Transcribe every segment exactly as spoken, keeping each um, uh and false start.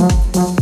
We'll be right back.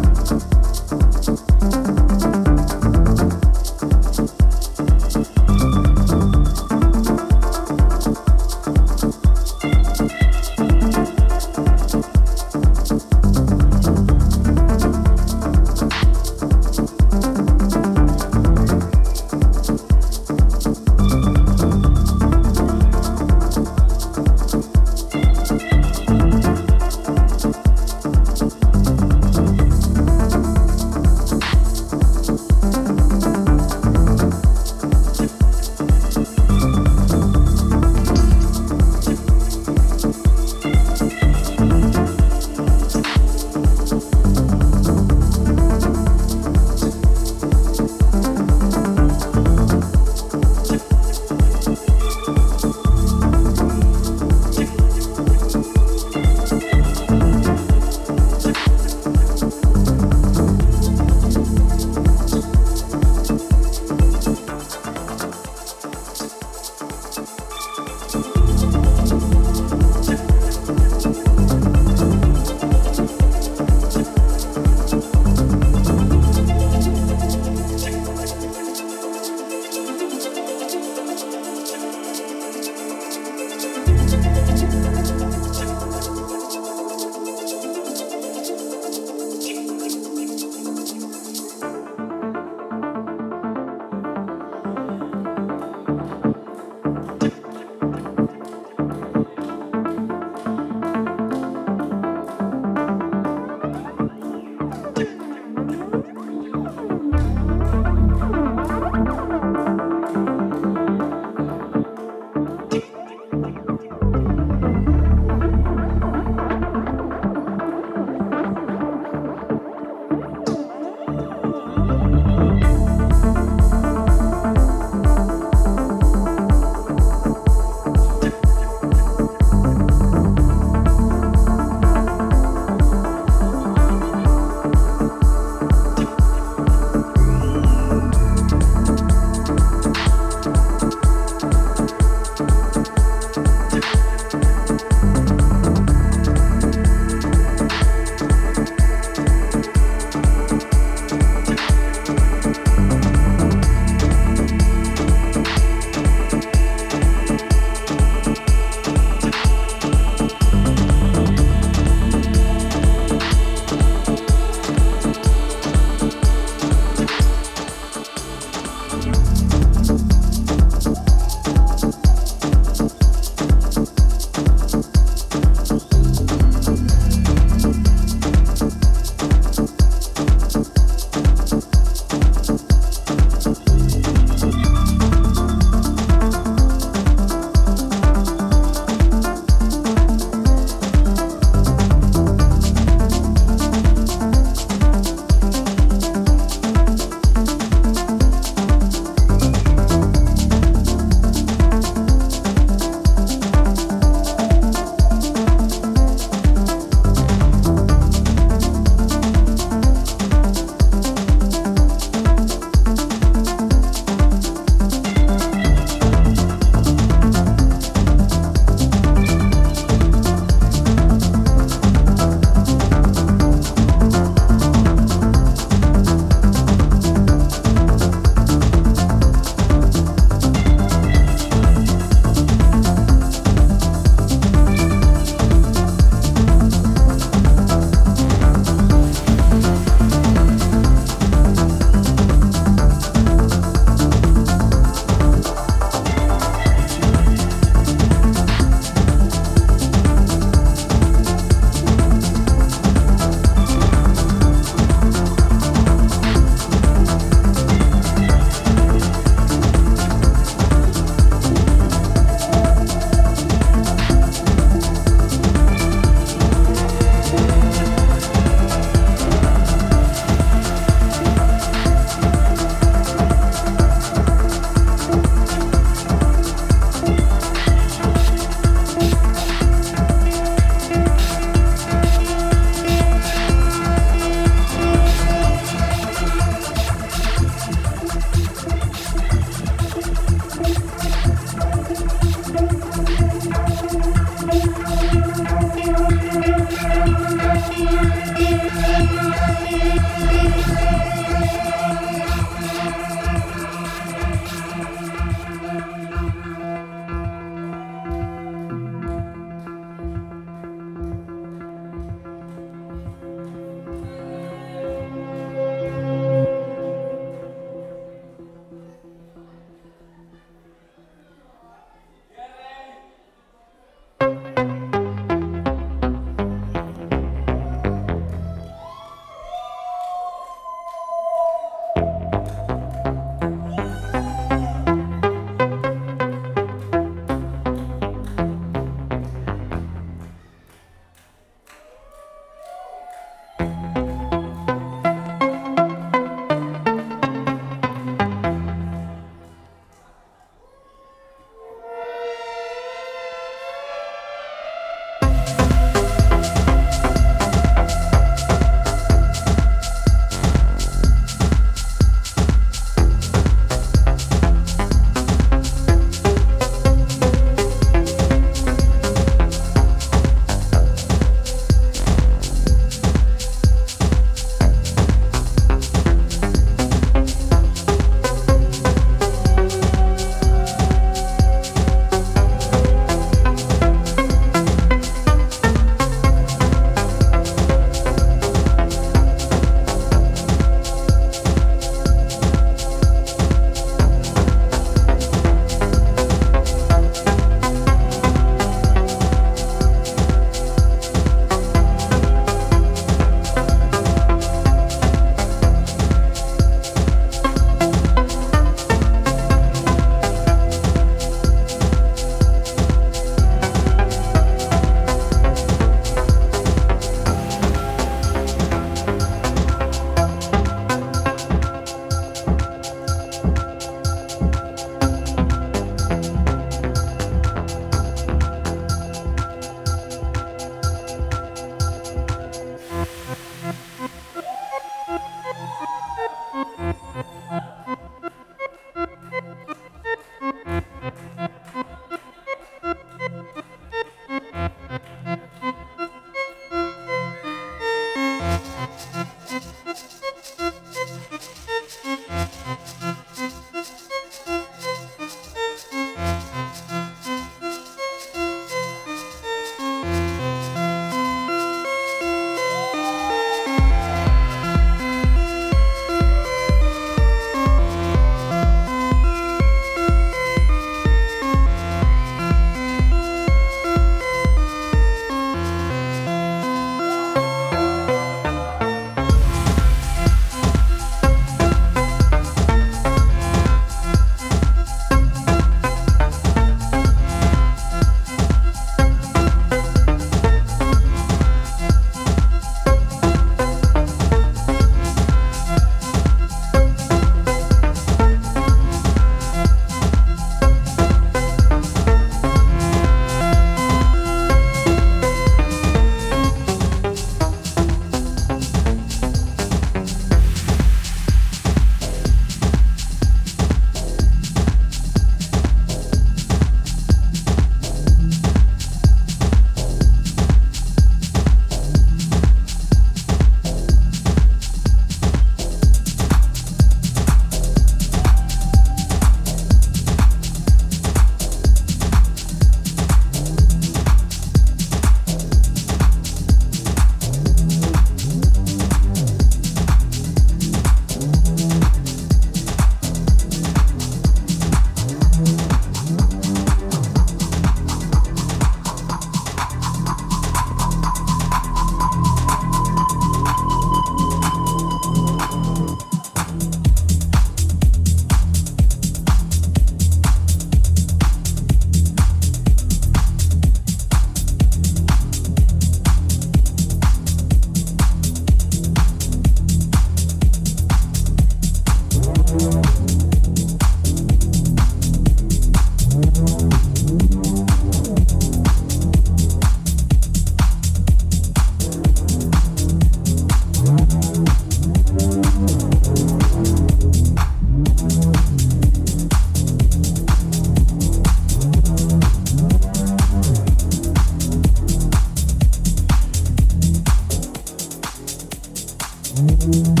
We'll be right back.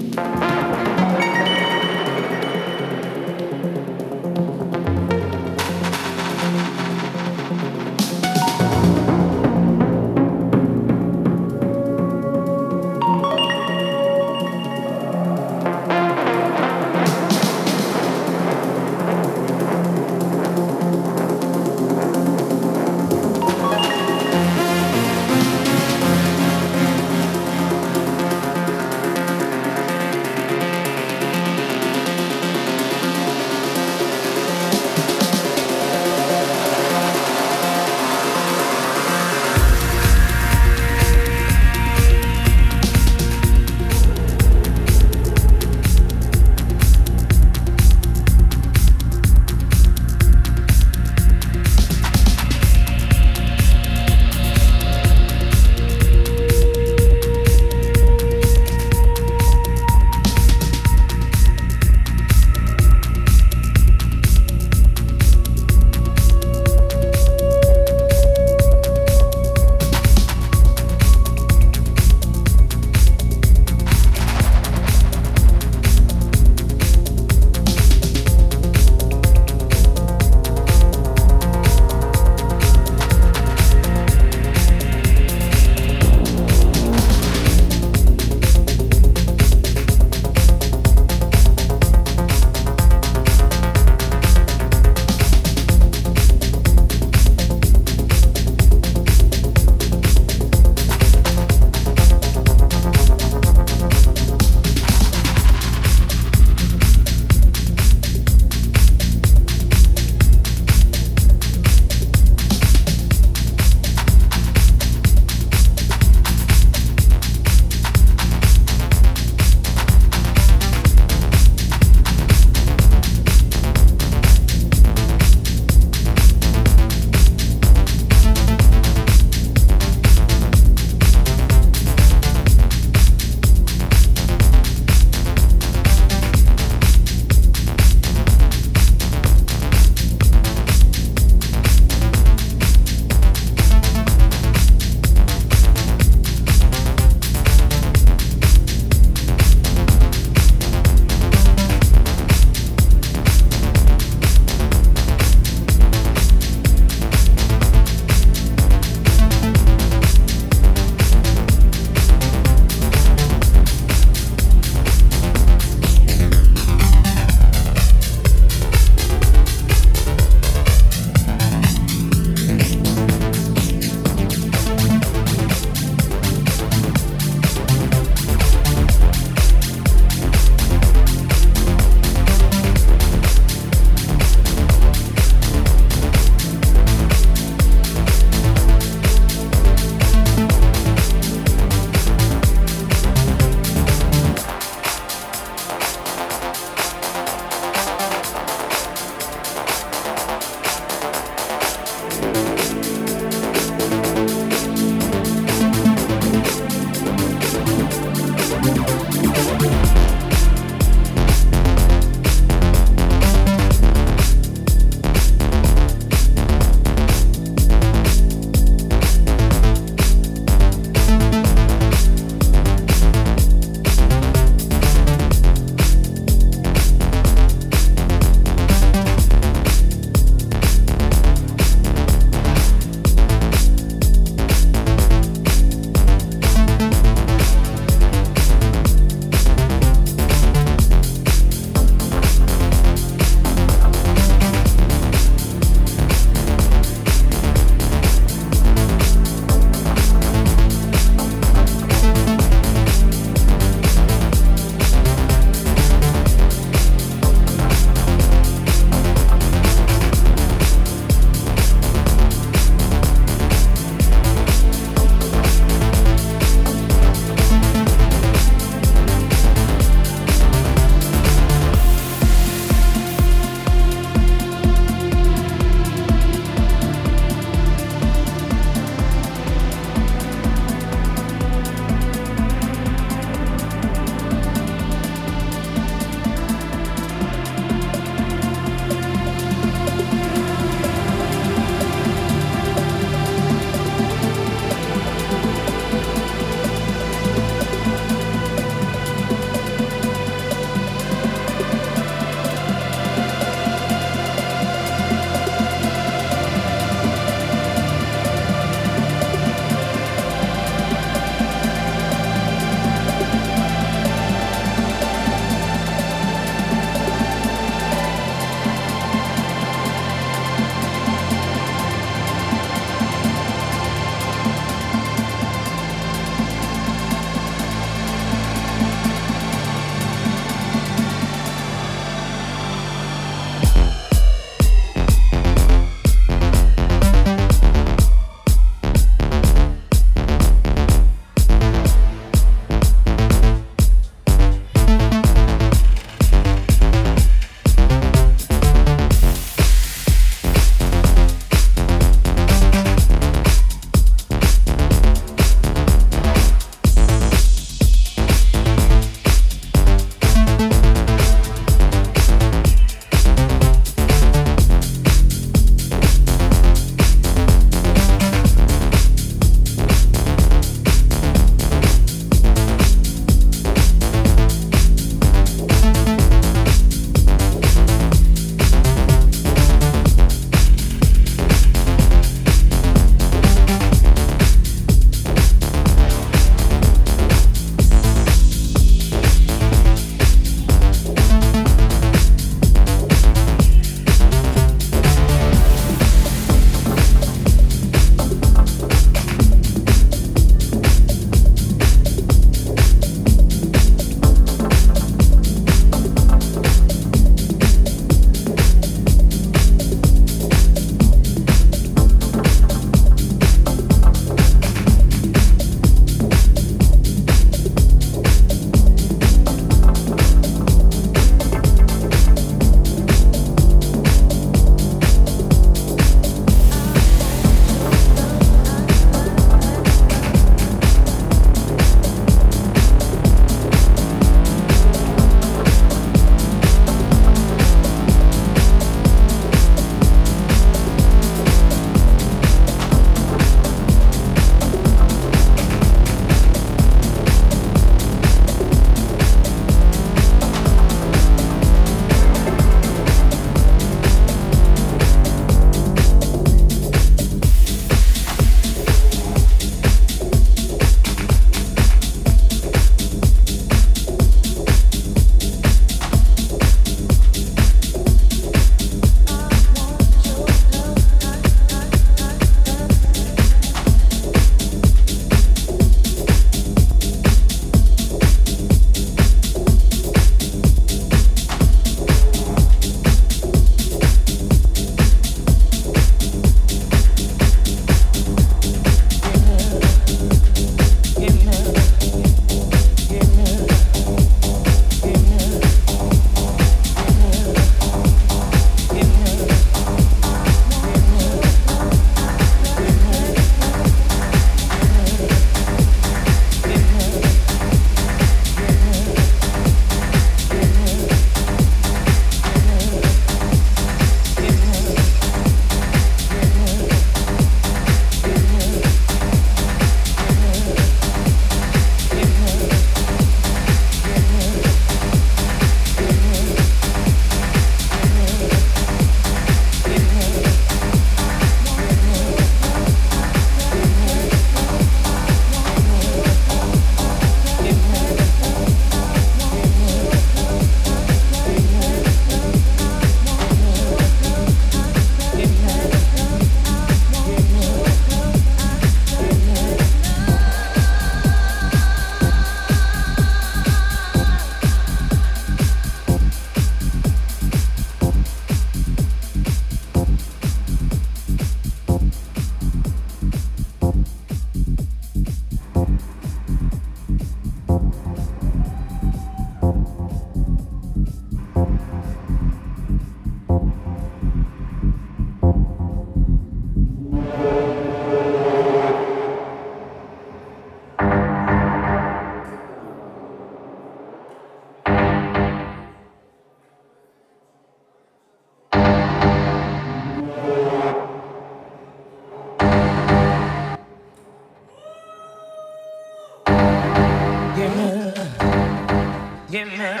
Give me,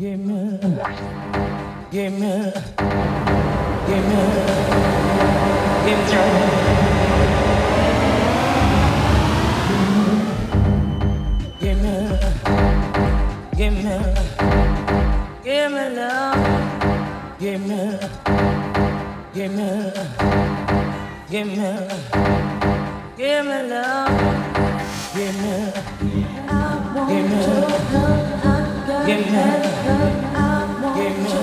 give me, give me, give me, give me, give me love, give me, give me, give me, give me love, give me, give me. Give me, give me, give me, give me, give me, give me.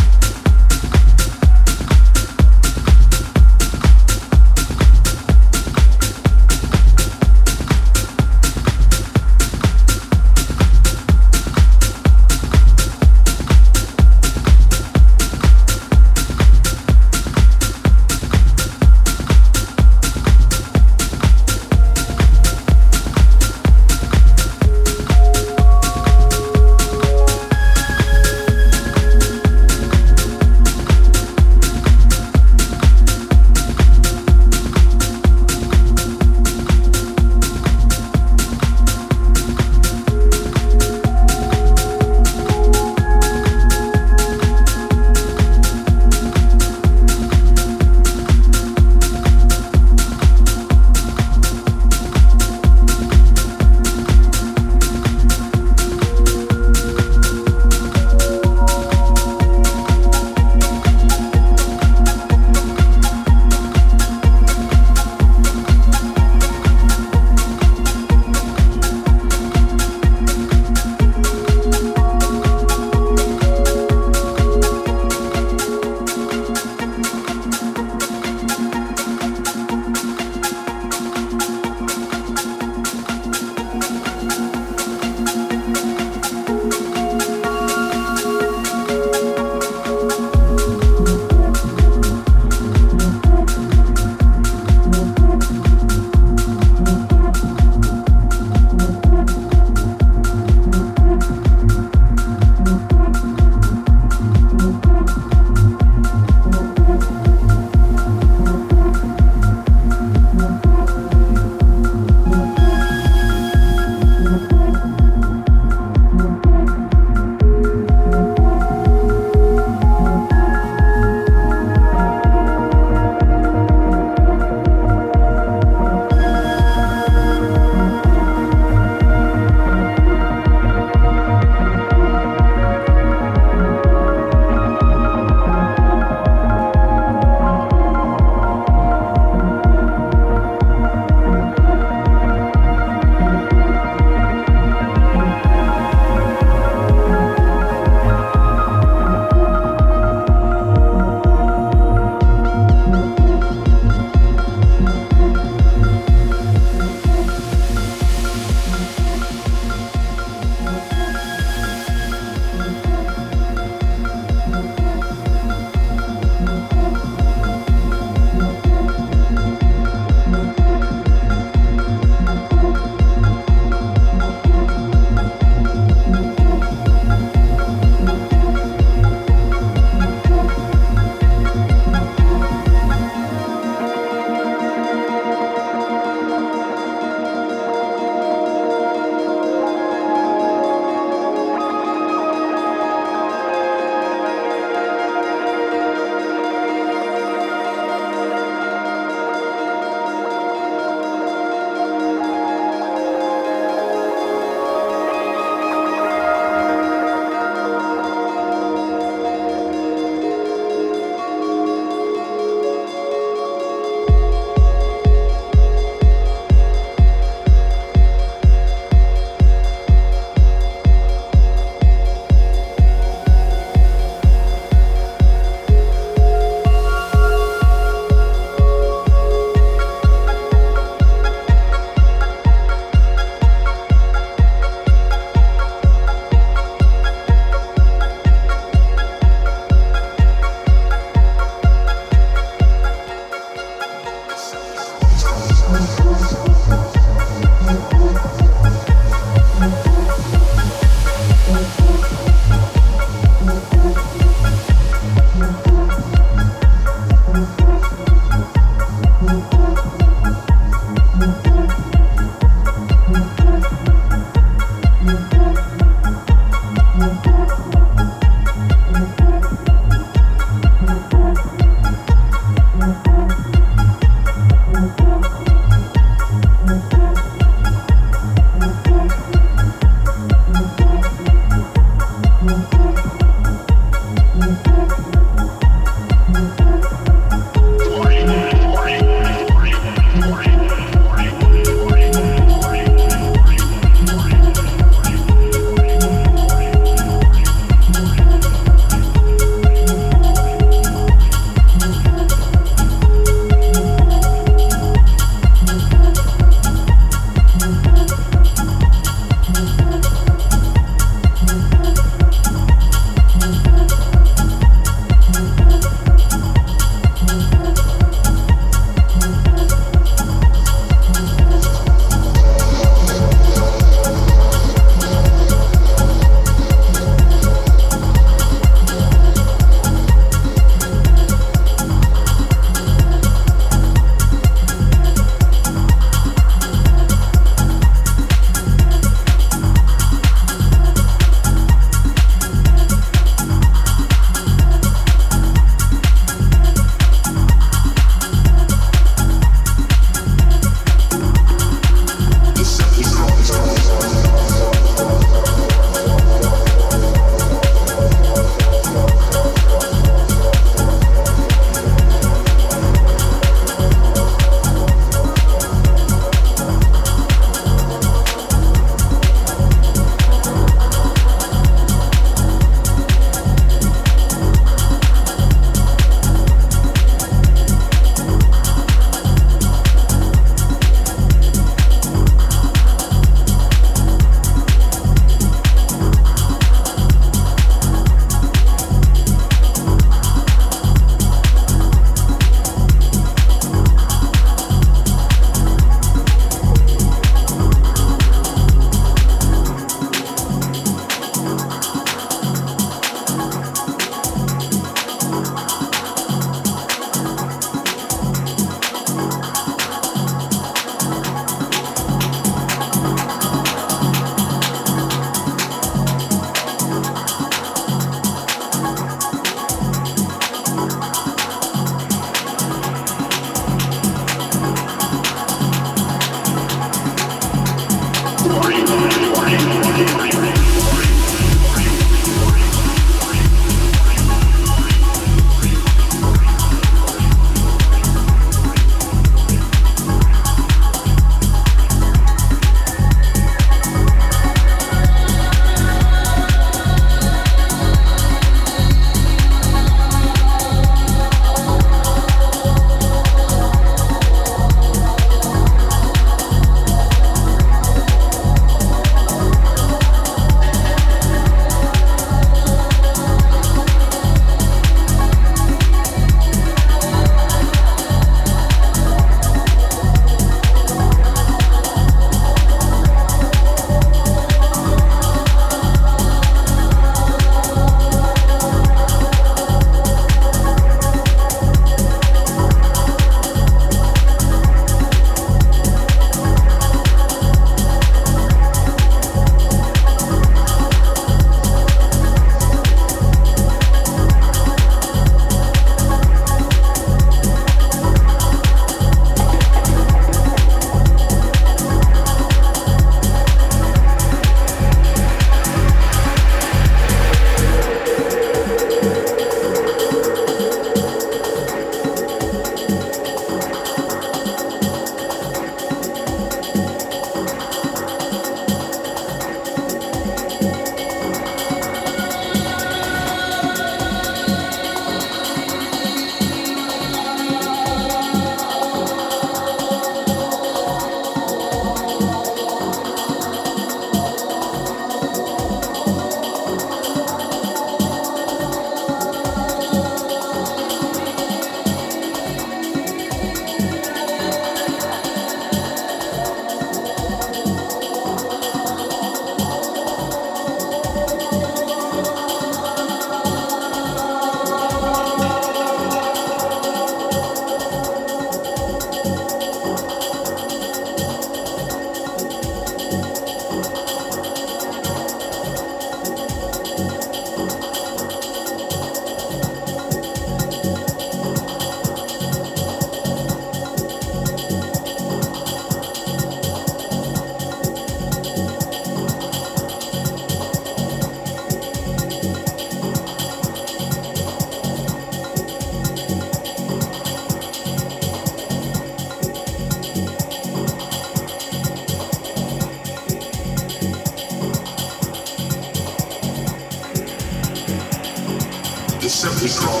simply called.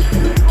Thank you.